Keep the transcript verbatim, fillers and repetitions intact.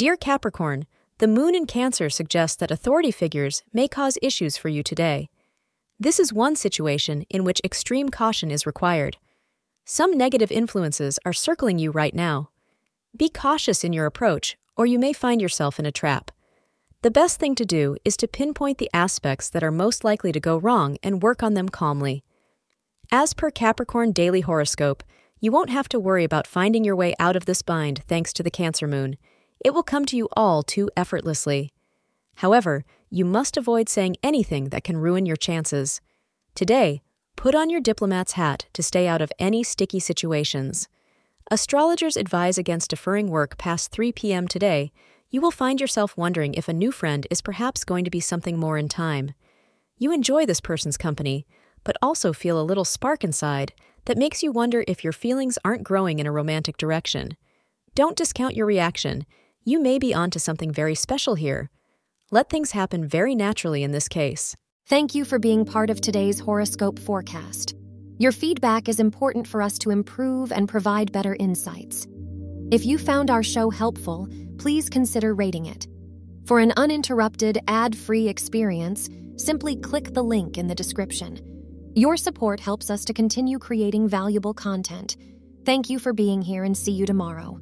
Dear Capricorn, the moon in Cancer suggests that authority figures may cause issues for you today. This is one situation in which extreme caution is required. Some negative influences are circling you right now. Be cautious in your approach, or you may find yourself in a trap. The best thing to do is to pinpoint the aspects that are most likely to go wrong and work on them calmly. As per Capricorn Daily Horoscope, you won't have to worry about finding your way out of this bind thanks to the Cancer moon. It will come to you all too effortlessly. However, you must avoid saying anything that can ruin your chances. Today, put on your diplomat's hat to stay out of any sticky situations. Astrologers advise against deferring work past three p m today. You will find yourself wondering if a new friend is perhaps going to be something more in time. You enjoy this person's company, but also feel a little spark inside that makes you wonder if your feelings aren't growing in a romantic direction. Don't discount your reaction. You may be onto something very special here. Let things happen very naturally in this case. Thank you for being part of today's horoscope forecast. Your feedback is important for us to improve and provide better insights. If you found our show helpful, please consider rating it. For an uninterrupted, ad-free experience, simply click the link in the description. Your support helps us to continue creating valuable content. Thank you for being here, and see you tomorrow.